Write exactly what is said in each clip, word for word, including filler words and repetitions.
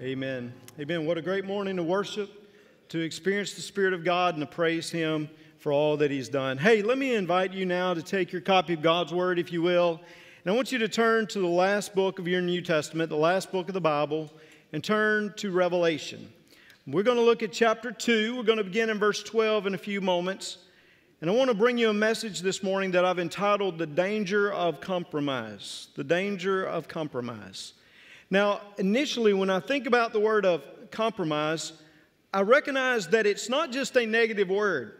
Amen. Amen. What a great morning to worship, to experience the Spirit of God, and to praise Him for all that He's done. Hey, let me invite you now to take your copy of God's Word, if you will. And I want you to turn to the last book of your New Testament, the last book of the Bible, and turn to Revelation. We're going to look at chapter two. We're going to begin in verse twelve in a few moments. And I want to bring you a message this morning that I've entitled, The Danger of Compromise. The Danger of Compromise. Now, initially, when I think about the word of compromise, I recognize that it's not just a negative word.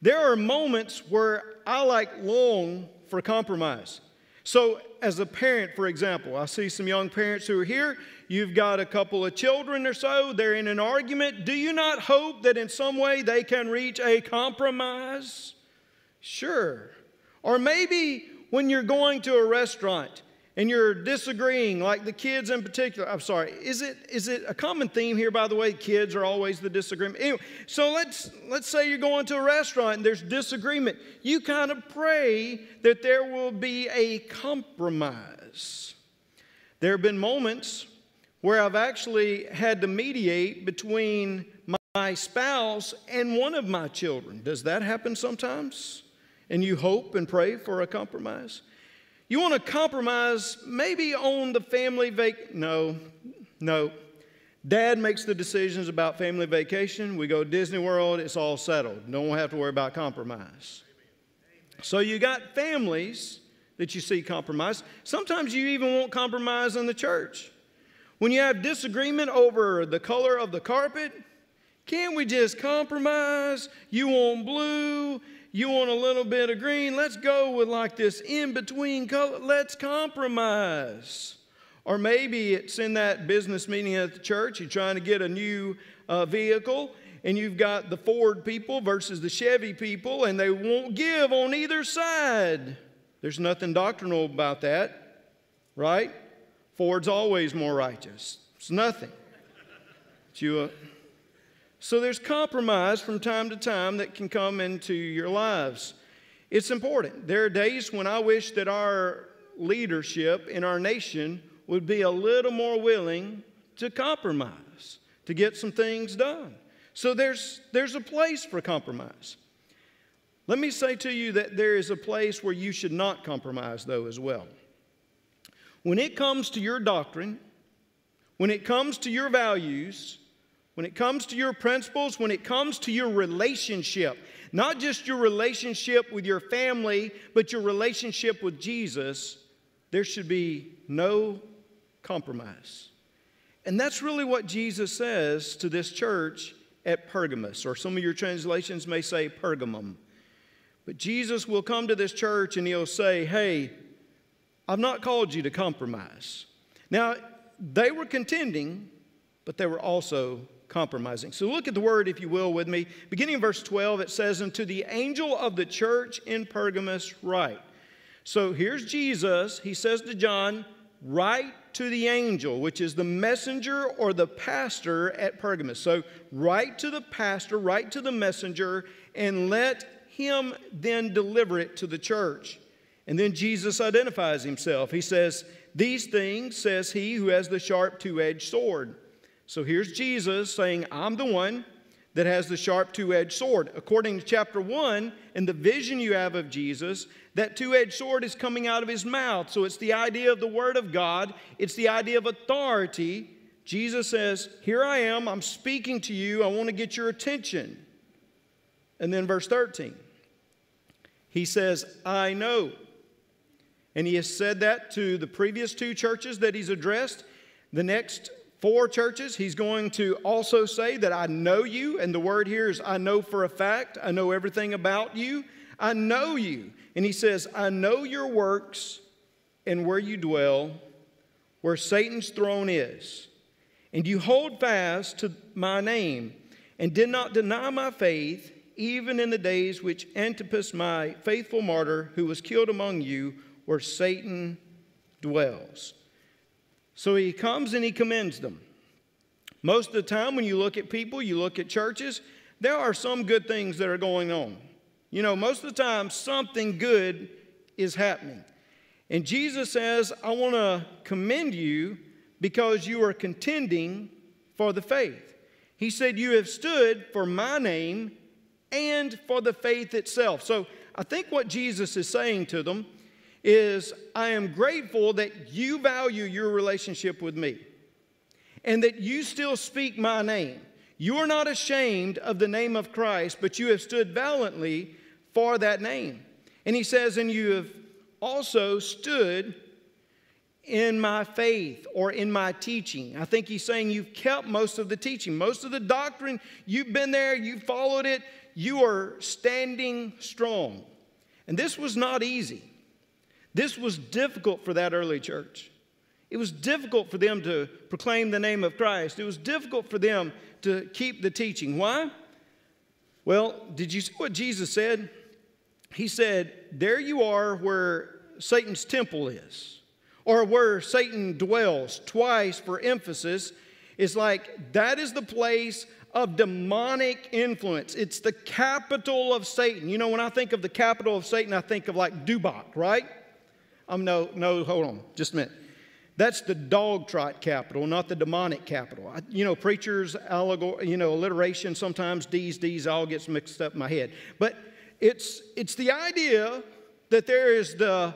There are moments where I like long for compromise. So as a parent, for example, I see some young parents who are here. You've got a couple of children or so. They're in an argument. Do you not hope that in some way they can reach a compromise? Sure. Or maybe when you're going to a restaurant and you're disagreeing, like the kids in particular. I'm sorry, is it, is it a common theme here, by the way? Kids are always the disagreement. Anyway, so let's, let's say you're going to a restaurant and there's disagreement. You kind of pray that there will be a compromise. There have been moments where I've actually had to mediate between my spouse and one of my children. Does that happen sometimes? And you hope and pray for a compromise? You want to compromise maybe on the family vac... No, no. Dad makes the decisions about family vacation. We go to Disney World. It's all settled. Don't have to worry about compromise. Amen. So you got families that you see compromise. Sometimes you even want compromise in the church. When you have disagreement over the color of the carpet, can't we just compromise? You want blue. You want a little bit of green? Let's go with like this in-between color. Let's compromise. Or maybe it's in that business meeting at the church. You're trying to get a new uh, vehicle, and you've got the Ford people versus the Chevy people, and they won't give on either side. There's nothing doctrinal about that, right? Ford's always more righteous. It's nothing. It's you... Uh, So there's compromise from time to time that can come into your lives. It's important. There are days when I wish that our leadership in our nation would be a little more willing to compromise, to get some things done. So there's, there's a place for compromise. Let me say to you that there is a place where you should not compromise, though, as well. When it comes to your doctrine, when it comes to your values, when it comes to your principles, when it comes to your relationship, not just your relationship with your family, but your relationship with Jesus, there should be no compromise. And that's really what Jesus says to this church at Pergamos, or some of your translations may say Pergamum. But Jesus will come to this church and He'll say, hey, I've not called you to compromise. Now, they were contending, but they were also compromising. So look at the word, if you will, with me. Beginning in verse twelve, it says, "Unto the angel of the church in Pergamos write." So here's Jesus. He says to John, "Write to the angel," which is the messenger or the pastor at Pergamos. So write to the pastor, write to the messenger, and let him then deliver it to the church. And then Jesus identifies Himself. He says, "These things says He who has the sharp two-edged sword." So here's Jesus saying, I'm the one that has the sharp two-edged sword. According to chapter one, in the vision you have of Jesus, that two-edged sword is coming out of His mouth. So it's the idea of the Word of God. It's the idea of authority. Jesus says, here I am. I'm speaking to you. I want to get your attention. And then verse thirteen, He says, I know. And He has said that to the previous two churches that He's addressed. The next four churches, He's going to also say that I know you, and the word here is I know for a fact. I know everything about you. I know you. And He says, I know your works and where you dwell, where Satan's throne is. And you hold fast to my name and did not deny my faith, even in the days which Antipas, my faithful martyr, who was killed among you, where Satan dwells. So He comes and He commends them. Most of the time when you look at people, you look at churches, there are some good things that are going on. You know, most of the time something good is happening. And Jesus says, I want to commend you because you are contending for the faith. He said, you have stood for my name and for the faith itself. So I think what Jesus is saying to them is, I am grateful that you value your relationship with me and that you still speak my name. You are not ashamed of the name of Christ, but you have stood valiantly for that name. And he says, and you have also stood in my faith or in my teaching. I think he's saying you've kept most of the teaching, most of the doctrine. You've been there, you followed it, you are standing strong. And this was not easy. This was difficult for that early church. It was difficult for them to proclaim the name of Christ. It was difficult for them to keep the teaching. Why? Well, did you see what Jesus said? He said, there you are where Satan's temple is, or where Satan dwells, twice for emphasis. It's like that is the place of demonic influence. It's the capital of Satan. You know, when I think of the capital of Satan, I think of like Dubok, right? Um, no, no, hold on, just a minute. That's the dog trot capital, not the demonic capital. I, you know, preachers, allegor, you know, alliteration, sometimes D's, D's, all gets mixed up in my head. But it's, it's the idea that there is the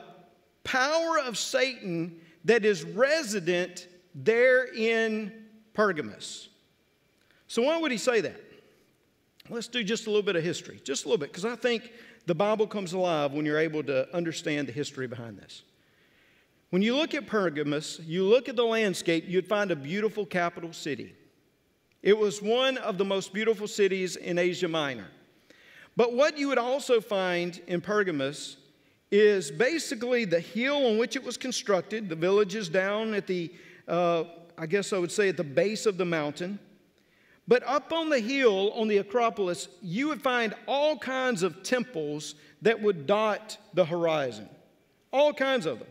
power of Satan that is resident there in Pergamos. So why would he say that? Let's do just a little bit of history, just a little bit, because I think the Bible comes alive when you're able to understand the history behind this. When you look at Pergamos, you look at the landscape, you'd find a beautiful capital city. It was one of the most beautiful cities in Asia Minor. But what you would also find in Pergamos is basically the hill on which it was constructed, the villages down at the, uh, I guess I would say at the base of the mountain. But up on the hill, on the Acropolis, you would find all kinds of temples that would dot the horizon. All kinds of them.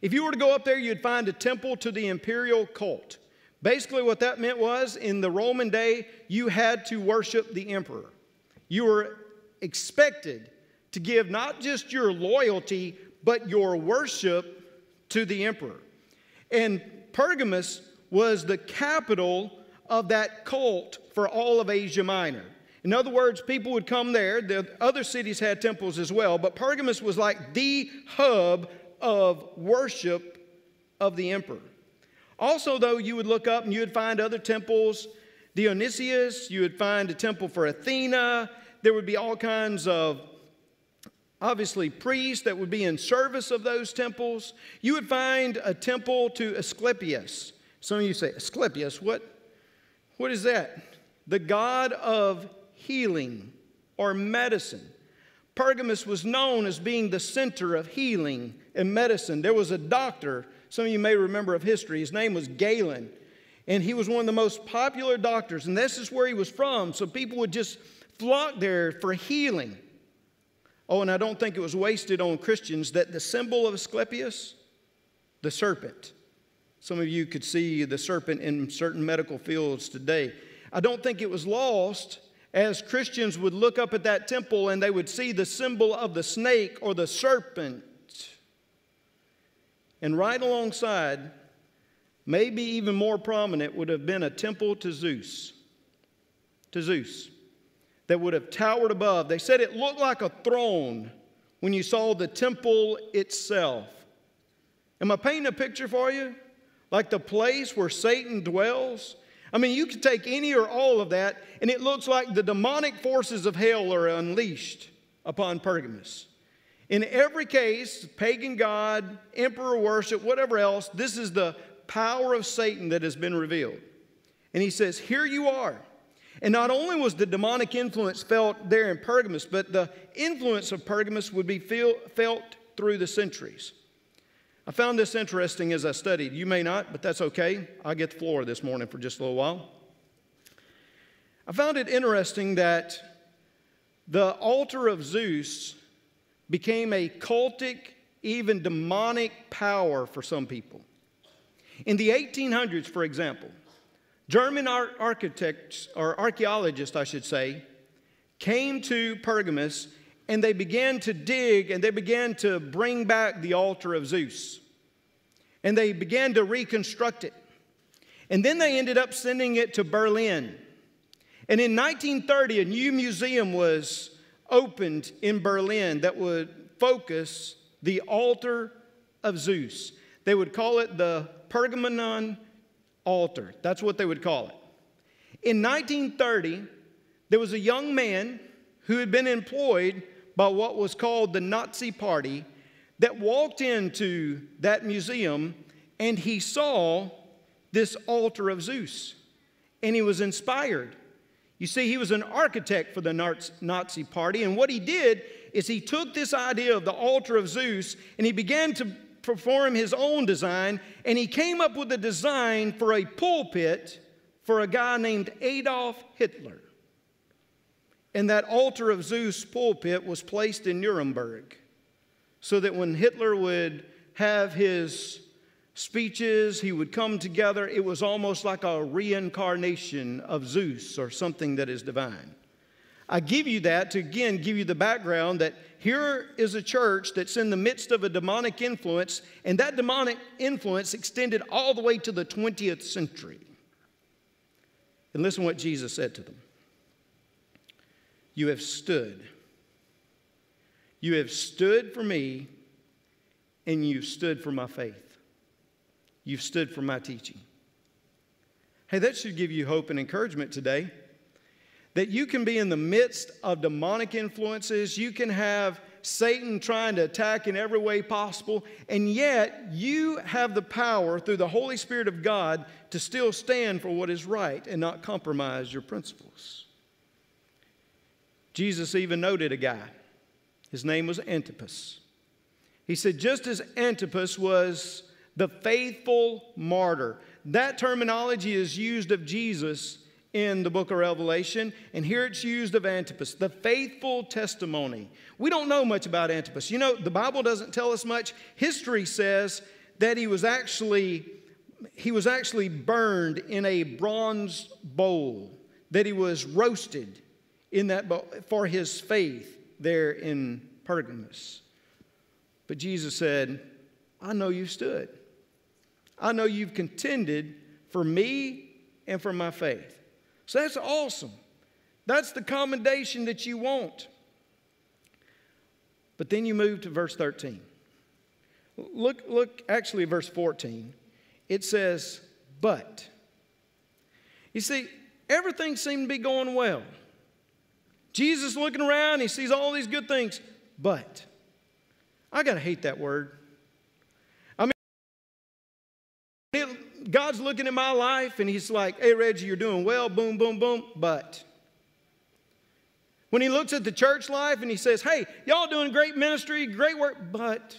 If you were to go up there, you'd find a temple to the imperial cult. Basically what that meant was, in the Roman day, you had to worship the emperor. You were expected to give not just your loyalty, but your worship to the emperor. And Pergamos was the capital of that cult for all of Asia Minor. In other words, people would come there. The other cities had temples as well, but Pergamos was like the hub of worship of the emperor. Also, though, you would look up and you would find other temples. Dionysius, you would find a temple for Athena. There would be all kinds of, obviously, priests that would be in service of those temples. You would find a temple to Asclepius. Some of you say, Asclepius, what? What is that? The god of healing or medicine. Pergamos was known as being the center of healing and medicine. There was a doctor, some of you may remember of history, his name was Galen, and he was one of the most popular doctors, and this is where he was from, so people would just flock there for healing. Oh, and I don't think it was wasted on Christians that the symbol of Asclepius, the serpent. Some of you could see the serpent in certain medical fields today. I don't think it was lost, as Christians would look up at that temple and they would see the symbol of the snake or the serpent. And right alongside, maybe even more prominent, would have been a temple to Zeus. To Zeus. That would have towered above. They said it looked like a throne when you saw the temple itself. Am I painting a picture for you? Like the place where Satan dwells? I mean, you could take any or all of that, and it looks like the demonic forces of hell are unleashed upon Pergamos. In every case, pagan god, emperor worship, whatever else, this is the power of Satan that has been revealed. And he says, here you are. And not only was the demonic influence felt there in Pergamos, but the influence of Pergamos would be feel, felt through the centuries. I found this interesting as I studied. You may not, but that's okay. I'll get the floor this morning for just a little while. I found it interesting that the altar of Zeus became a cultic, even demonic power for some people. In the eighteen hundreds, for example, German architects, or archaeologists, I should say, came to Pergamos, and they began to dig, and they began to bring back the altar of Zeus. And they began to reconstruct it. And then they ended up sending it to Berlin. And in nineteen thirty, a new museum was opened in Berlin that would focus the altar of Zeus. They would call it the Pergamon altar. That's what they would call it. In nineteen thirty, there was a young man who had been employed by what was called the Nazi Party that walked into that museum, and he saw this altar of Zeus, and he was inspired. You see, he was an architect for the Nazi Party, and what he did is he took this idea of the altar of Zeus, and he began to perform his own design, and he came up with a design for a pulpit for a guy named Adolf Hitler. And that altar of Zeus pulpit was placed in Nuremberg so that when Hitler would have his speeches, he would come together. It was almost like a reincarnation of Zeus or something that is divine. I give you that to, again, give you the background that here is a church that's in the midst of a demonic influence, and that demonic influence extended all the way to the twentieth century. And listen what Jesus said to them. You have stood. You have stood for me, and you've stood for my faith. You've stood for my teaching. Hey, that should give you hope and encouragement today. That you can be in the midst of demonic influences. You can have Satan trying to attack in every way possible. And yet, you have the power through the Holy Spirit of God to still stand for what is right and not compromise your principles. Jesus even noted a guy. His name was Antipas. He said, just as Antipas was the faithful martyr. That terminology is used of Jesus in the book of Revelation, and here it's used of Antipas, the faithful testimony. We don't know much about Antipas. You know, the Bible doesn't tell us much. History says that he was actually, he was actually burned in a bronze bowl, that he was roasted in that bowl for his faith there in Pergamos. But Jesus said, I know you stood. I know you've contended for me and for my faith. So that's awesome. That's the commendation that you want. But then you move to verse thirteen. Look, look, actually verse fourteen. It says, but. You see, everything seemed to be going well. Jesus looking around, he sees all these good things. But. I gotta hate that word. God's looking at my life, and he's like, hey, Reggie, you're doing well, boom, boom, boom, but. When he looks at the church life, and he says, hey, y'all doing great ministry, great work, but.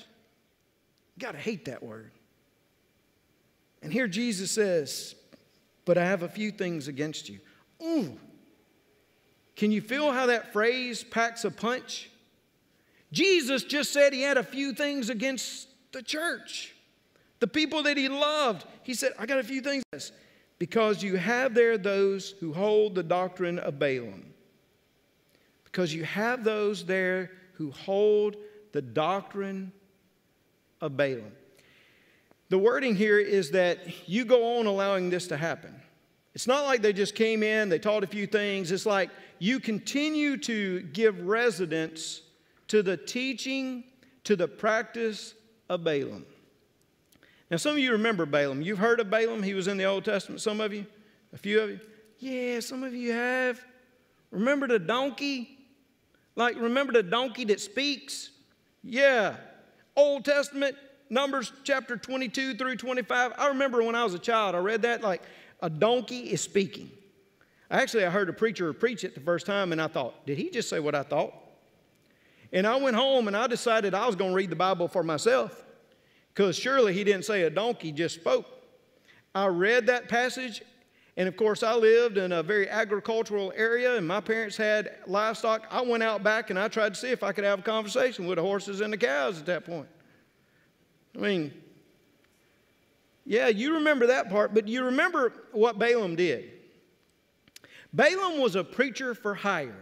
You gotta hate that word. And here Jesus says, but I have a few things against you. Ooh. Can you feel how that phrase packs a punch? Jesus just said he had a few things against the church. The people that he loved, he said, I got a few things. Because you have there those who hold the doctrine of Balaam. Because you have those there who hold the doctrine of Balaam. The wording here is that you go on allowing this to happen. It's not like they just came in, they taught a few things. It's like you continue to give residence to the teaching, to the practice of Balaam. Now, some of you remember Balaam. You've heard of Balaam. He was in the Old Testament. Some of you? A few of you? Yeah, some of you have. Remember the donkey? Like, remember the donkey that speaks? Yeah. Old Testament, Numbers chapter twenty-two through twenty-five. I remember when I was a child, I read that, like, a donkey is speaking. Actually, I heard a preacher preach it the first time, and I thought, did he just say what I thought? And I went home, and I decided I was going to read the Bible for myself. Because surely he didn't say a donkey just spoke. I read that passage, and of course I lived in a very agricultural area, and my parents had livestock. I went out back and I tried to see if I could have a conversation with the horses and the cows at that point. I mean, yeah, you remember that part, but you remember what Balaam did. Balaam was a preacher for hire.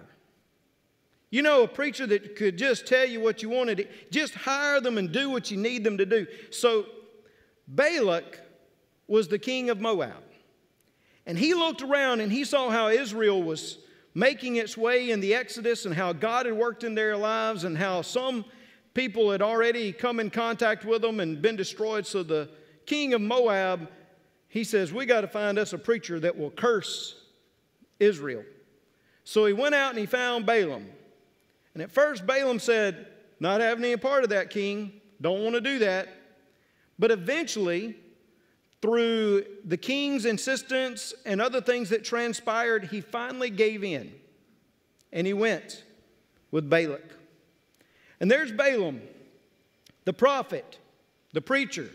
You know, a preacher that could just tell you what you wanted. Just hire them and do what you need them to do. So Balak was the king of Moab. And he looked around and he saw how Israel was making its way in the Exodus and how God had worked in their lives and how some people had already come in contact with them and been destroyed. So the king of Moab, he says, we got to find us a preacher that will curse Israel. So he went out and he found Balaam. And at first Balaam said, not having any part of that, king. Don't want to do that. But eventually, through the king's insistence and other things that transpired, he finally gave in. And he went with Balak. And there's Balaam, the prophet, the preacher.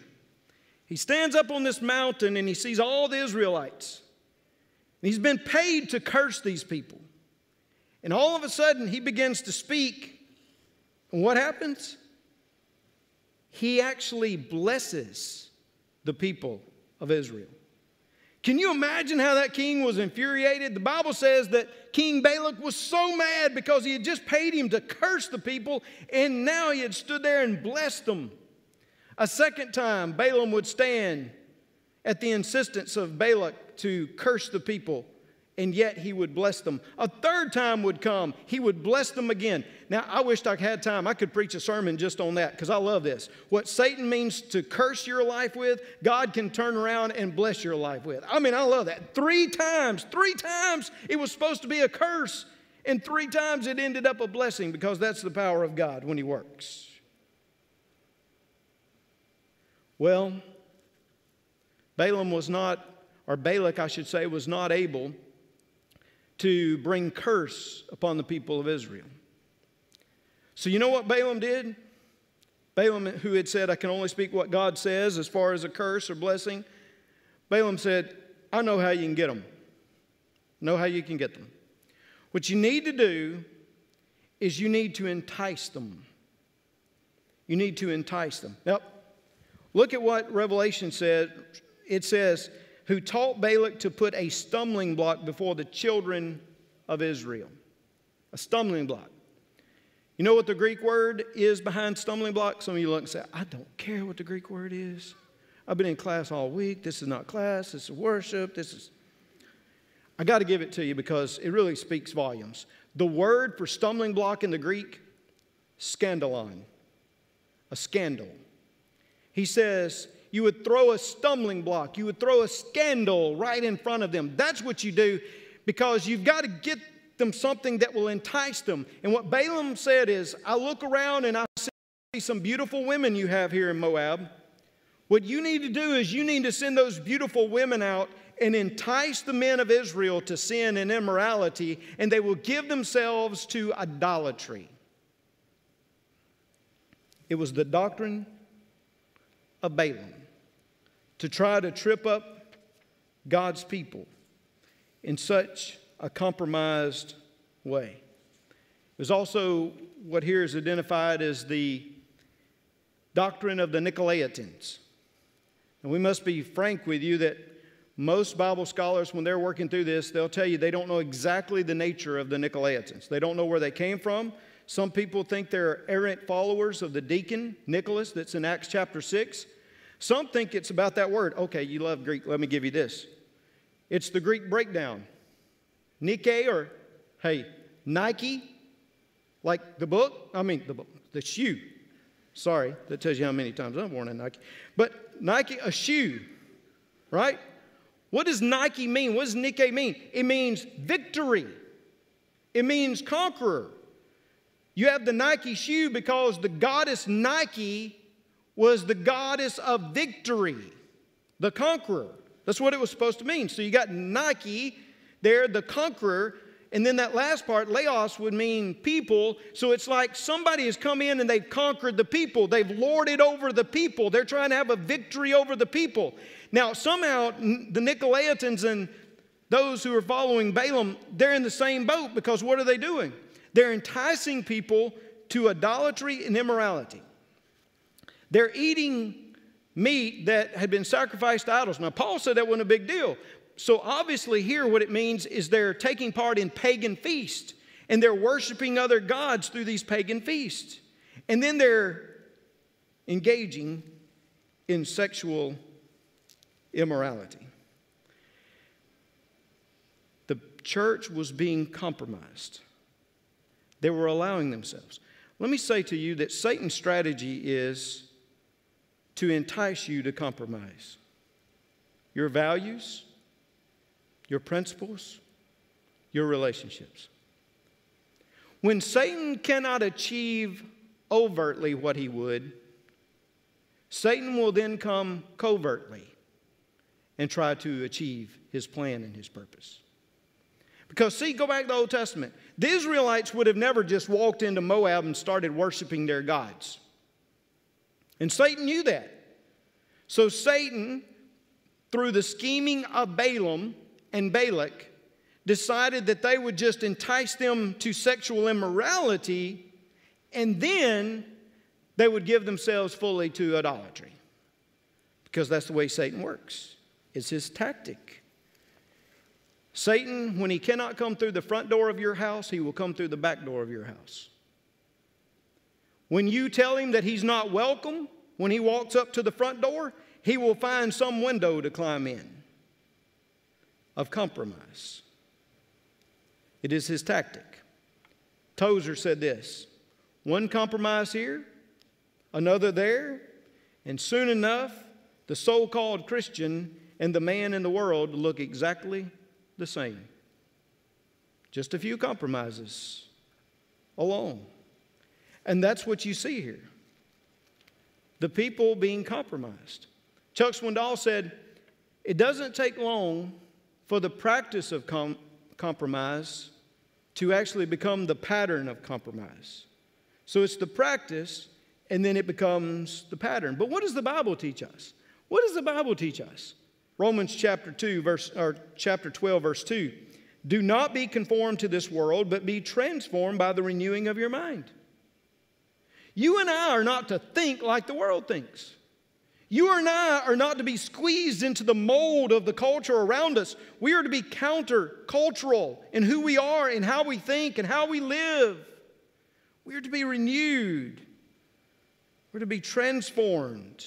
He stands up on this mountain and he sees all the Israelites. And he's been paid to curse these people. And all of a sudden, he begins to speak. And what happens? He actually blesses the people of Israel. Can you imagine how that king was infuriated? The Bible says that King Balak was so mad because he had just paid him to curse the people, and now he had stood there and blessed them. A second time, Balaam would stand at the insistence of Balak to curse the people, and yet he would bless them. A third time would come. He would bless them again. Now, I wished I had time. I could preach a sermon just on that because I love this. What Satan means to curse your life with, God can turn around and bless your life with. I mean, I love that. Three times, three times it was supposed to be a curse, and three times it ended up a blessing because that's the power of God when He works. Well, Balaam was not, or Balak, I should say, was not able to bring curse upon the people of Israel. So you know what Balaam did? Balaam, who had said, I can only speak what God says as far as a curse or blessing, Balaam said, I know how you can get them. I know how you can get them. What you need to do is you need to entice them. You need to entice them. Now, look at what Revelation says. It says, who taught Balak to put a stumbling block before the children of Israel. A stumbling block. You know what the Greek word is behind stumbling block? Some of you look and say, I don't care what the Greek word is. I've been in class all week. This is not class. This is worship. This is... I got to give it to you because it really speaks volumes. The word for stumbling block in the Greek, scandalon. A scandal. He says, you would throw a stumbling block. You would throw a scandal right in front of them. That's what you do because you've got to get them something that will entice them. And what Balaam said is, I look around and I see some beautiful women you have here in Moab. What you need to do is you need to send those beautiful women out and entice the men of Israel to sin and immorality, and they will give themselves to idolatry. It was the doctrine of Balaam to try to trip up God's people in such a compromised way. There's also what here is identified as the doctrine of the Nicolaitans. And we must be frank with you that most Bible scholars, when they're working through this, they'll tell you they don't know exactly the nature of the Nicolaitans. They don't know where they came from. Some people think they're errant followers of the deacon, Nicholas, that's in Acts chapter six. Some think it's about that word. Okay, you love Greek. Let me give you this. It's the Greek breakdown. Nike or, hey, Nike, like the book. I mean, the book, the shoe. Sorry, that tells you how many times I've worn a Nike. But Nike, a shoe, right? What does Nike mean? What does Nike mean? It means victory. It means conqueror. You have the Nike shoe because the goddess Nike was the goddess of victory, the conqueror. That's what it was supposed to mean. So you got Nike there, the conqueror, and then that last part, laos, would mean people. So it's like somebody has come in and they've conquered the people. They've lorded over the people. They're trying to have a victory over the people. Now, somehow, the Nicolaitans and those who are following Balaam, they're in the same boat because what are they doing? They're enticing people to idolatry and immorality. They're eating meat that had been sacrificed to idols. Now, Paul said that wasn't a big deal. So obviously here what it means is they're taking part in pagan feasts. And they're worshiping other gods through these pagan feasts. And then they're engaging in sexual immorality. The church was being compromised. They were allowing themselves. Let me say to you that Satan's strategy is to entice you to compromise your values, your principles, your relationships. When Satan cannot achieve overtly what he would, Satan will then come covertly and try to achieve his plan and his purpose. Because, see, go back to the Old Testament. The Israelites would have never just walked into Moab and started worshiping their gods. And Satan knew that. So Satan, through the scheming of Balaam and Balak, decided that they would just entice them to sexual immorality, and then they would give themselves fully to idolatry. Because that's the way Satan works. It's his tactic. Satan, when he cannot come through the front door of your house, he will come through the back door of your house. When you tell him that he's not welcome, when he walks up to the front door, he will find some window to climb in of compromise. It is his tactic. Tozer said this, one compromise here, another there, and soon enough, the so-called Christian and the man in the world look exactly the same. Just a few compromises alone. And that's what you see here. The people being compromised. Chuck Swindoll said, it doesn't take long for the practice of com compromise to actually become the pattern of compromise. So it's the practice, and then it becomes the pattern. But what does the Bible teach us? What does the Bible teach us? Romans chapter two, verse, or chapter twelve, verse two. Do not be conformed to this world, but be transformed by the renewing of your mind. You and I are not to think like the world thinks. You and I are not to be squeezed into the mold of the culture around us. We are to be counter-cultural in who we are and how we think and how we live. We are to be renewed. We're to be transformed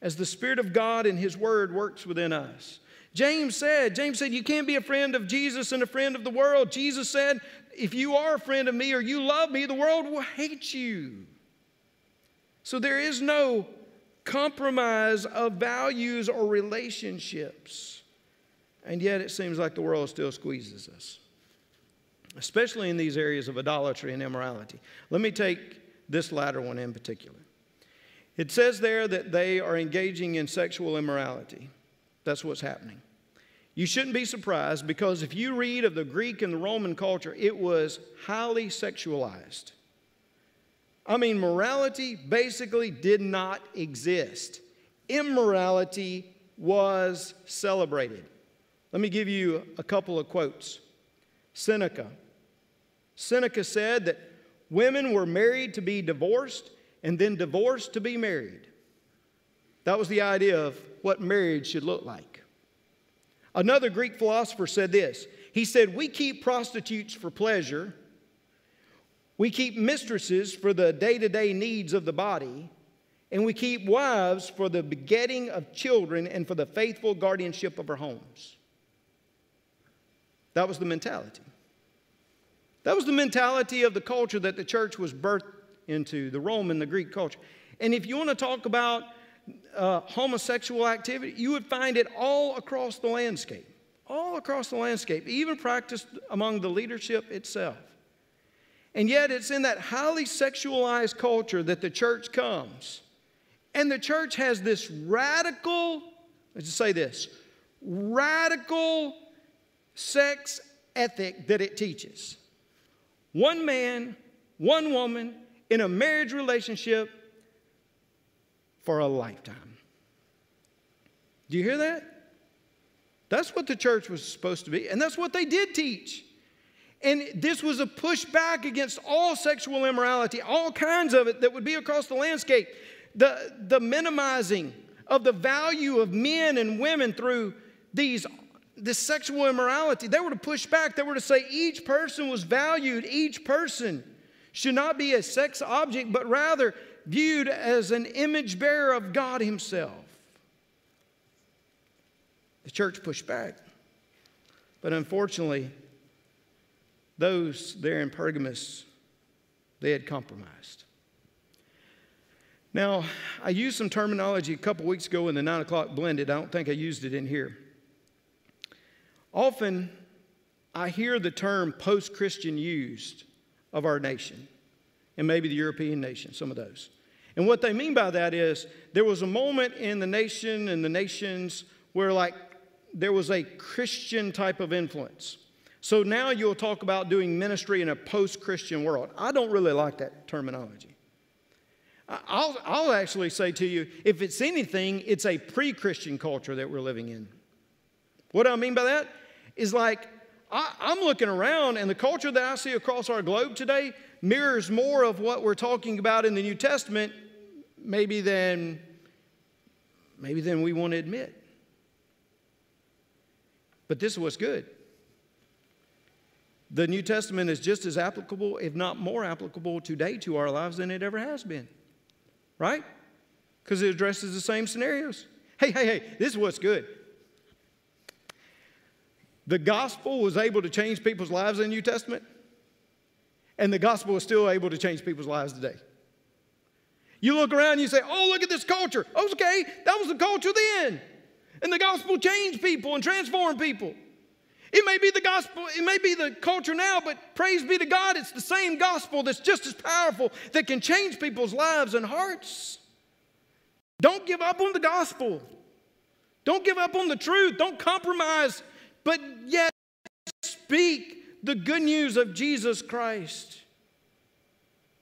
as the Spirit of God and His Word works within us. James said, James said, you can't be a friend of Jesus and a friend of the world. Jesus said, if you are a friend of me or you love me, the world will hate you. So there is no compromise of values or relationships. And yet it seems like the world still squeezes us, especially in these areas of idolatry and immorality. Let me take this latter one in particular. It says there that they are engaging in sexual immorality. That's what's happening. You shouldn't be surprised, because if you read of the Greek and the Roman culture, it was highly sexualized. I mean, morality basically did not exist. Immorality was celebrated. Let me give you a couple of quotes. Seneca. Seneca said that women were married to be divorced and then divorced to be married. That was the idea of what marriage should look like. Another Greek philosopher said this. He said, we keep prostitutes for pleasure. We keep mistresses for the day-to-day needs of the body. And we keep wives for the begetting of children and for the faithful guardianship of our homes. That was the mentality. That was the mentality of the culture that the church was birthed into, the Roman, the Greek culture. And if you want to talk about Uh, homosexual activity, you would find it all across the landscape, all across the landscape, even practiced among the leadership itself. And yet it's in that highly sexualized culture that the church comes. And the church has this radical, let's just say this, radical sex ethic that it teaches. One man, one woman in a marriage relationship for a lifetime. Do you hear that? That's what the church was supposed to be, and that's what they did teach. And this was a pushback against all sexual immorality, all kinds of it that would be across the landscape. The, the minimizing of the value of men and women through these, this sexual immorality. They were to push back. They were to say each person was valued. Each person should not be a sex object, but rather viewed as an image bearer of God Himself. The church pushed back. But unfortunately, those there in Pergamos, they had compromised. Now, I used some terminology a couple weeks ago in the nine o'clock blended. I don't think I used it in here. Often, I hear the term post-Christian used of our nation, and maybe the European nation, some of those. And what they mean by that is there was a moment in the nation and the nations where, like, there was a Christian type of influence. So now you'll talk about doing ministry in a post-Christian world. I don't really like that terminology. I'll, I'll actually say to you, if it's anything, it's a pre-Christian culture that we're living in. What I mean by that is, like, I, I'm looking around, and the culture that I see across our globe today mirrors more of what we're talking about in the New Testament maybe than, maybe than we want to admit. But this is what's good. The New Testament is just as applicable, if not more applicable today to our lives than it ever has been. Right? Because it addresses the same scenarios. Hey, hey, hey, this is what's good. The gospel was able to change people's lives in the New Testament. And the gospel is still able to change people's lives today. You look around and you say, oh, look at this culture. Okay, that was the culture then. And the gospel changed people and transformed people. It may be the gospel, it may be the culture now, but praise be to God, it's the same gospel that's just as powerful that can change people's lives and hearts. Don't give up on the gospel. Don't give up on the truth. Don't compromise. But yet speak the good news of Jesus Christ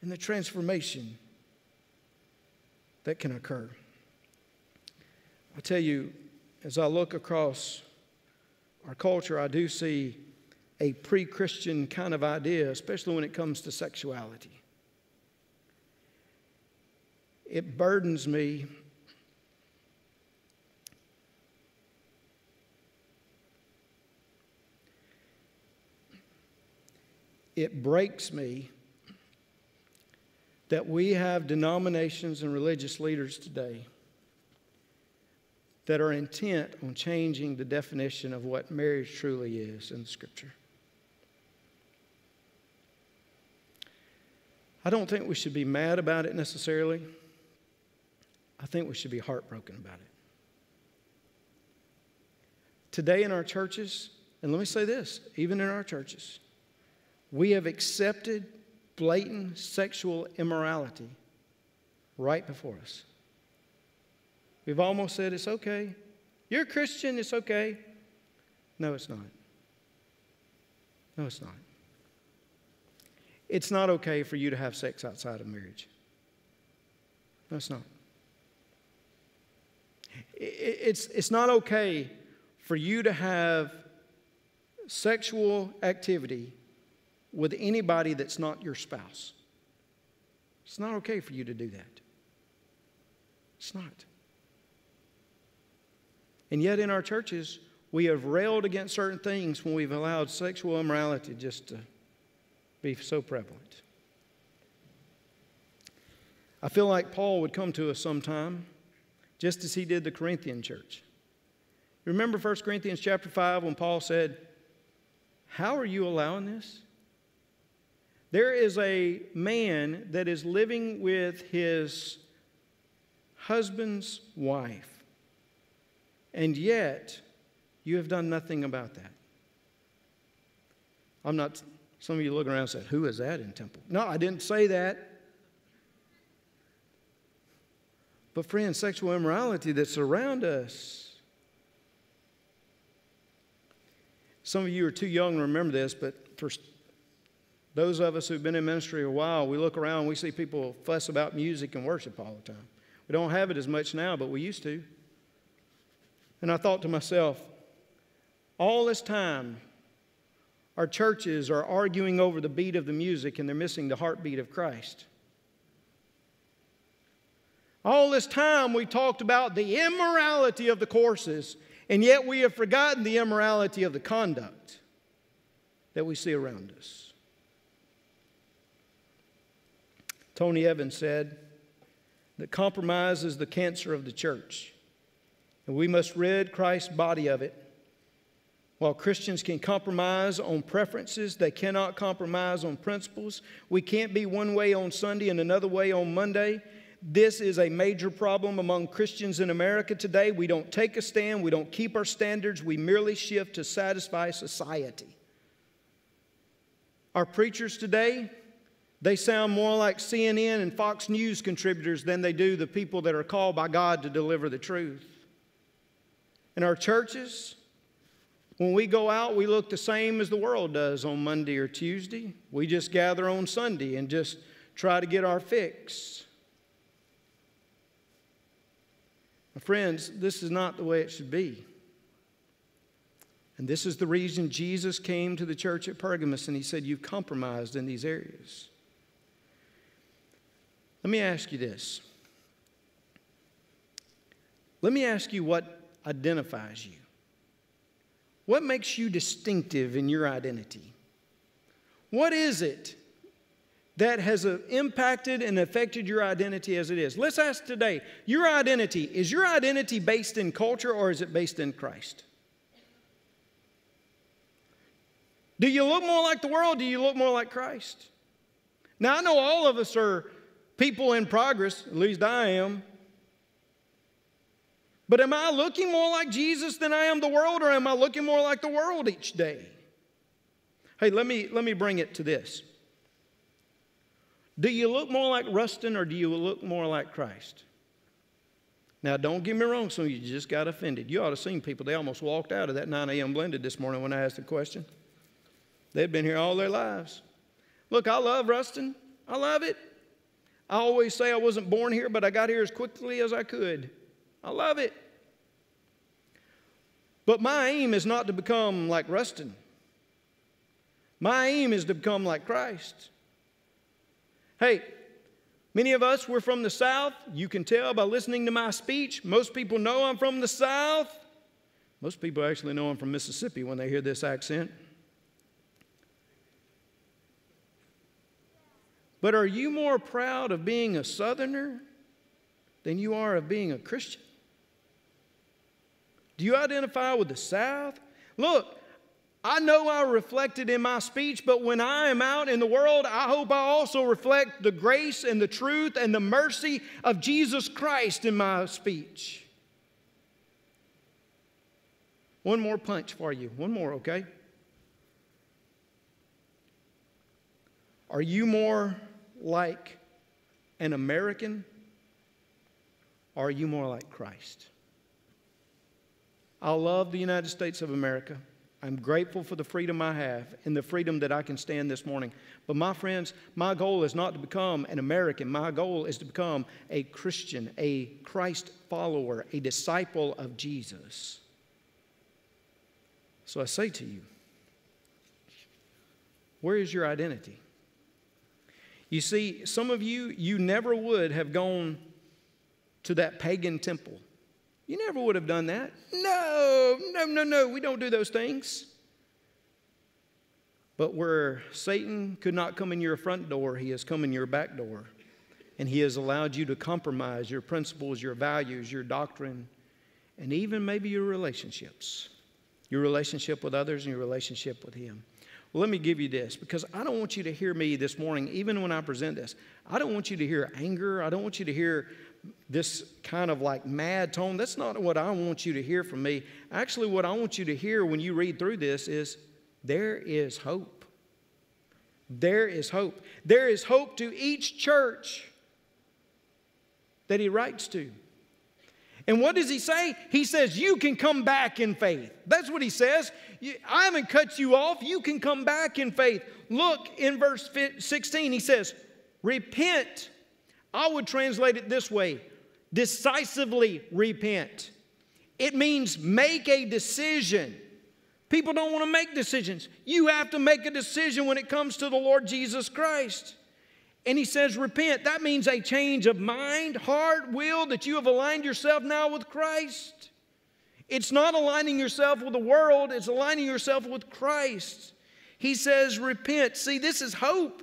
and the transformation that can occur. I tell you, as I look across our culture, I do see a pre-Christian kind of idea, especially when it comes to sexuality. It burdens me It breaks me that we have denominations and religious leaders today that are intent on changing the definition of what marriage truly is in the Scripture. I don't think we should be mad about it necessarily. I think we should be heartbroken about it. Today in our churches, and let me say this, even in our churches, we have accepted blatant sexual immorality right before us. We've almost said, it's okay. You're a Christian, it's okay. No, it's not. No, it's not. It's not okay for you to have sex outside of marriage. No, it's not. It's, it's not okay for you to have sexual activity with anybody that's not your spouse. It's not okay for you to do that. It's not. And yet in our churches, we have railed against certain things when we've allowed sexual immorality just to be so prevalent. I feel like Paul would come to us sometime, just as he did the Corinthian church. Remember First Corinthians chapter five when Paul said, how are you allowing this? There is a man that is living with his husband's wife, and yet you have done nothing about that. I'm not, some of you looking around and said, who is that in Temple? No, I didn't say that. But friends, sexual immorality that's around us. Some of you are too young to remember this, but for those of us who've been in ministry a while, we look around, we see people fuss about music and worship all the time. We don't have it as much now, but we used to. And I thought to myself, all this time, our churches are arguing over the beat of the music and they're missing the heartbeat of Christ. All this time we talked about the immorality of the courses, and yet we have forgotten the immorality of the conduct that we see around us. Tony Evans said that compromise is the cancer of the church, and we must rid Christ's body of it While Christians can compromise on preferences, they cannot compromise on principles. We can't be one way on Sunday and another way on Monday. This is a major problem among Christians in America today. We don't take a stand. We don't keep our standards. We merely shift to satisfy society. Our preachers today, they sound more like C N N and Fox News contributors than they do the people that are called by God to deliver the truth. In our churches, when we go out, we look the same as the world does on Monday or Tuesday. We just gather on Sunday and just try to get our fix. My friends, this is not the way it should be. And this is the reason Jesus came to the church at Pergamos and he said, you've compromised in these areas. Let me ask you this. Let me ask you what identifies you. What makes you distinctive in your identity? What is it that has impacted and affected your identity as it is? Let's ask today, your identity, is your identity based in culture or is it based in Christ? Do you look more like the world? Do you look more like Christ? Now, I know all of us are people in progress, at least I am. But am I looking more like Jesus than I am the world, or am I looking more like the world each day? Hey, let me, let me bring it to this. Do you look more like Rustin or do you look more like Christ? Now, don't get me wrong, some of you just got offended. You ought to have seen people. They almost walked out of that nine A M blended this morning when I asked the question. They've been here all their lives. Look, I love Rustin. I love it. I always say I wasn't born here, but I got here as quickly as I could. I love it. But my aim is not to become like Rustin. My aim is to become like Christ. Hey, many of us, we're from the South. You can tell by listening to my speech. Most people know I'm from the South. Most people actually know I'm from Mississippi when they hear this accent. But are you more proud of being a Southerner than you are of being a Christian? Do you identify with the South? Look, I know I reflected in my speech, but when I am out in the world, I hope I also reflect the grace and the truth and the mercy of Jesus Christ in my speech. One more punch for you. One more, okay? Are you more like an American, or are you more like Christ? I love the United States of America. I'm grateful for the freedom I have and the freedom that I can stand this morning. But my friends, my goal is not to become an American. My goal is to become a Christian, a Christ follower, a disciple of Jesus. So I say to you, where is your identity? You see, some of you, you never would have gone to that pagan temple. You never would have done that. No, no, no, no, we don't do those things. But where Satan could not come in your front door, he has come in your back door. And he has allowed you to compromise your principles, your values, your doctrine, and even maybe your relationships. Your relationship with others and your relationship with him. Well, let me give you this, because I don't want you to hear me this morning, even when I present this. I don't want you to hear anger. I don't want you to hear this kind of like mad tone. That's not what I want you to hear from me. Actually, what I want you to hear when you read through this is there is hope. There is hope. There is hope to each church that he writes to. And what does he say? He says, you can come back in faith. That's what he says. I haven't cut you off. You can come back in faith. Look in verse sixteen. He says, repent. I would translate it this way, decisively repent. It means make a decision. People don't want to make decisions. You have to make a decision when it comes to the Lord Jesus Christ. And he says repent. That means a change of mind, heart, will, that you have aligned yourself now with Christ. It's not aligning yourself with the world. It's aligning yourself with Christ. He says repent. See, this is hope.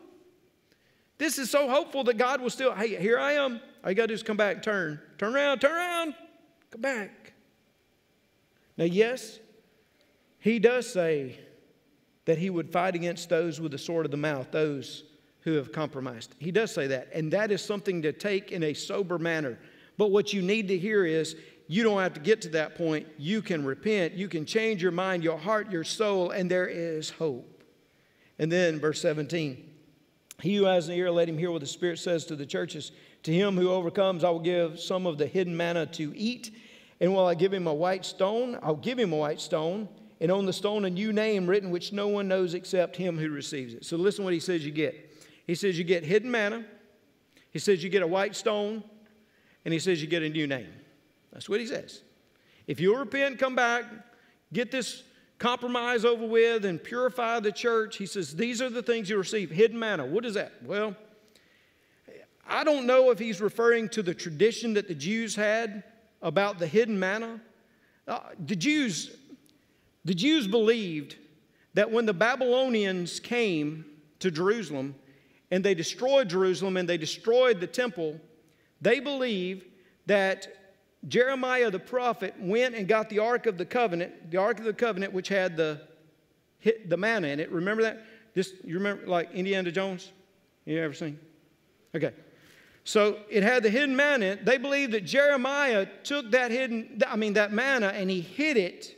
This is so hopeful that God will still, hey, here I am. All you got to do is come back, turn. Turn around, turn around, come back. Now, yes, He does say that he would fight against those with the sword of the mouth, those who have compromised. He does say that, and that is something to take in a sober manner. But what you need to hear is you don't have to get to that point. You can repent. You can change your mind, your heart, your soul, and there is hope. And then verse seventeen, he who has an ear, let him hear what the Spirit says to the churches. To him who overcomes, I will give some of the hidden manna to eat. And while I give him a white stone, I'll give him a white stone. And on the stone a new name written, which no one knows except him who receives it. So listen what he says you get. He says you get hidden manna. He says you get a white stone. And he says you get a new name. That's what he says. If you'll repent, come back, get this compromise over with and purify the church. He says these are the things you receive. Hidden manna. What is that? Well, I don't know if he's referring to the tradition that the Jews had about the hidden manna. Uh, the Jews, the Jews believed that when the Babylonians came to Jerusalem and they destroyed Jerusalem and they destroyed the temple, they believed that Jeremiah the prophet went and got the Ark of the Covenant, the Ark of the Covenant which had the, the manna in it. Remember that? Just, you remember like Indiana Jones? You ever seen? Okay. So it had the hidden manna in it. They believed that Jeremiah took that hidden, I mean that manna, and he hid it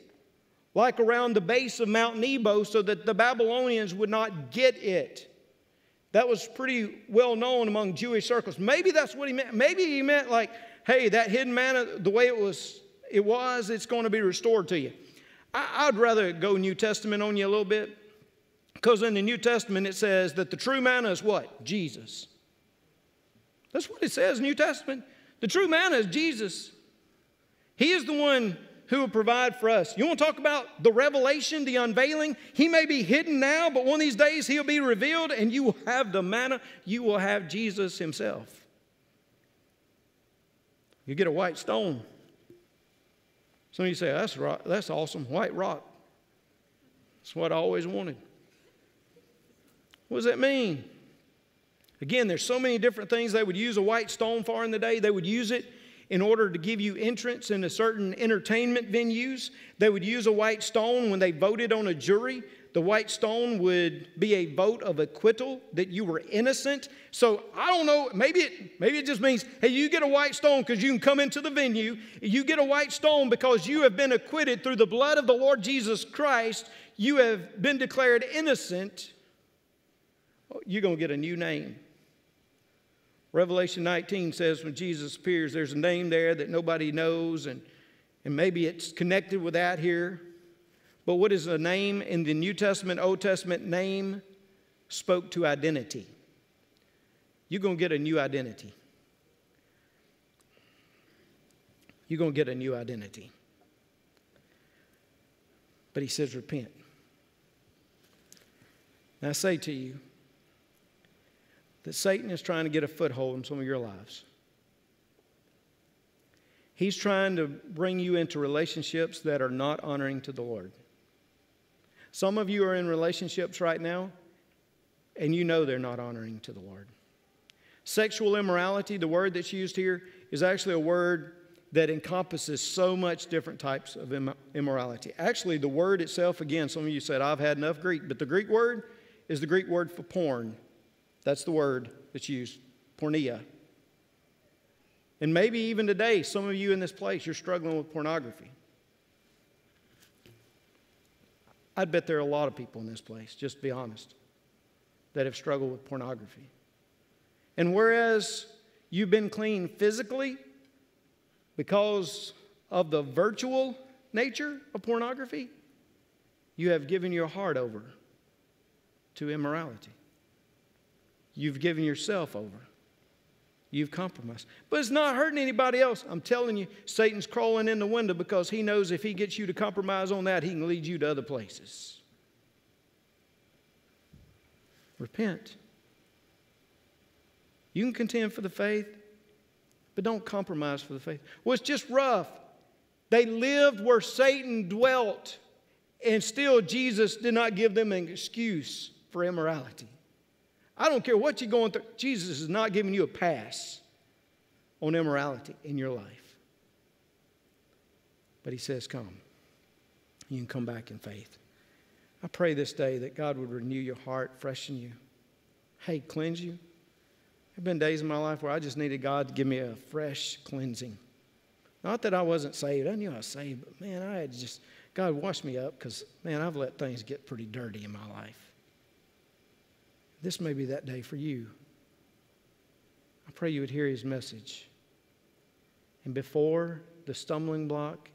like around the base of Mount Nebo so that the Babylonians would not get it. That was pretty well known among Jewish circles. Maybe that's what he meant. Maybe he meant like, hey, that hidden manna, the way it was, it was, it's going to be restored to you. I, I'd rather go New Testament on you a little bit, because in the New Testament it says that the true manna is what? Jesus. That's what it says in the New Testament. The true manna is Jesus. He is the one who will provide for us. You want to talk about the revelation, the unveiling? He may be hidden now, but one of these days he'll be revealed and you will have the manna. You will have Jesus himself. You get a white stone. Some of you say, that's rock, that's awesome, white rock. That's what I always wanted. What does that mean? Again, there's so many different things they would use a white stone for in the day. They would use it in order to give you entrance into certain entertainment venues. They would use a white stone when they voted on a jury. The white stone would be a vote of acquittal, that you were innocent. So I don't know, maybe it, maybe it just means, hey, you get a white stone because you can come into the venue. You get a white stone because you have been acquitted through the blood of the Lord Jesus Christ. You have been declared innocent. You're going to get a new name. Revelation nineteen says when Jesus appears, there's a name there that nobody knows, and, and maybe it's connected with that here. But what is a name in the New Testament, Old Testament? Name spoke to identity. You're going to get a new identity. You're going to get a new identity. But he says, repent. And I say to you that Satan is trying to get a foothold in some of your lives. He's trying to bring you into relationships that are not honoring to the Lord. Some of you are in relationships right now, and you know they're not honoring to the Lord. Sexual immorality, the word that's used here, is actually a word that encompasses so much different types of immorality. Actually, the word itself, again, some of you said, I've had enough Greek, but the Greek word is the Greek word for porn. That's the word that's used, pornea. And maybe even today, some of you in this place, you're struggling with pornography. I'd bet there are a lot of people in this place, just to be honest, that have struggled with pornography. And whereas you've been clean physically because of the virtual nature of pornography, you have given your heart over to immorality. You've given yourself over. You've compromised. But it's not hurting anybody else. I'm telling you, Satan's crawling in the window because he knows if he gets you to compromise on that, he can lead you to other places. Repent. You can contend for the faith, but don't compromise for the faith. Well, it's just rough. They lived where Satan dwelt, and still Jesus did not give them an excuse for immorality. I don't care what you're going through. Jesus is not giving you a pass on immorality in your life. But he says, come. you can come back in faith. I pray this day that God would renew your heart, freshen you. Hey, cleanse you. There have been days in my life where I just needed God to give me a fresh cleansing. Not that I wasn't saved. I knew I was saved, but man, I had just, God washed me up because, man, I've let things get pretty dirty in my life. This may be that day for you. I pray you would hear his message. And before the stumbling block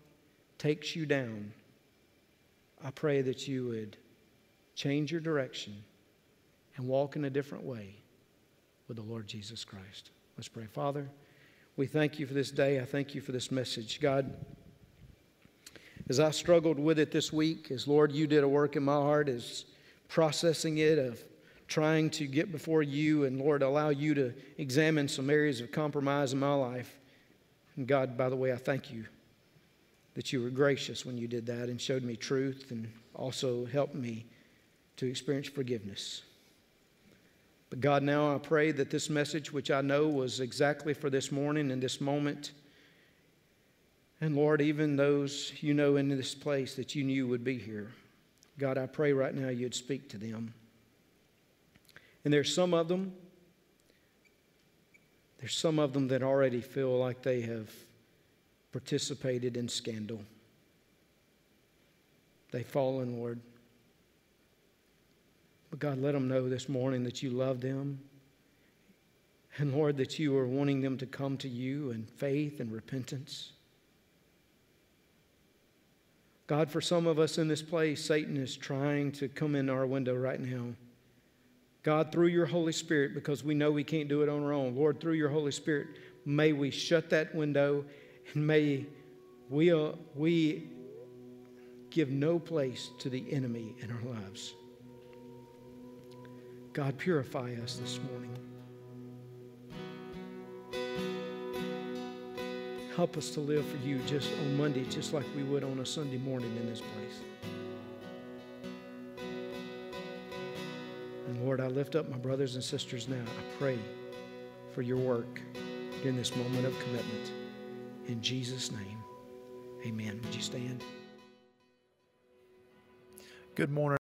takes you down, I pray that you would change your direction and walk in a different way with the Lord Jesus Christ. Let's pray. Father, we thank you for this day. I thank you for this message. God, as I struggled with it this week, as Lord, you did a work in my heart, as processing it, of trying to get before you and, Lord, allow you to examine some areas of compromise in my life. And God, by the way, I thank you that you were gracious when you did that and showed me truth and also helped me to experience forgiveness. But God, now I pray that this message, which I know was exactly for this morning and this moment, and Lord, even those you know in this place that you knew would be here, God, I pray right now you'd speak to them. And there's some of them, there's some of them that already feel like they have participated in scandal. They've fallen, Lord. But God, let them know this morning that you love them. And Lord, that you are wanting them to come to you in faith and repentance. God, for some of us in this place, Satan is trying to come in our window right now. God, through your Holy Spirit, because we know we can't do it on our own, Lord, through your Holy Spirit, may we shut that window and may we, uh, we give no place to the enemy in our lives. God, purify us this morning. Help us to live for you just on Monday, just like we would on a Sunday morning in this place. And Lord, I lift up my brothers and sisters now. I pray for your work in this moment of commitment. In Jesus' name, amen. Would you stand? Good morning.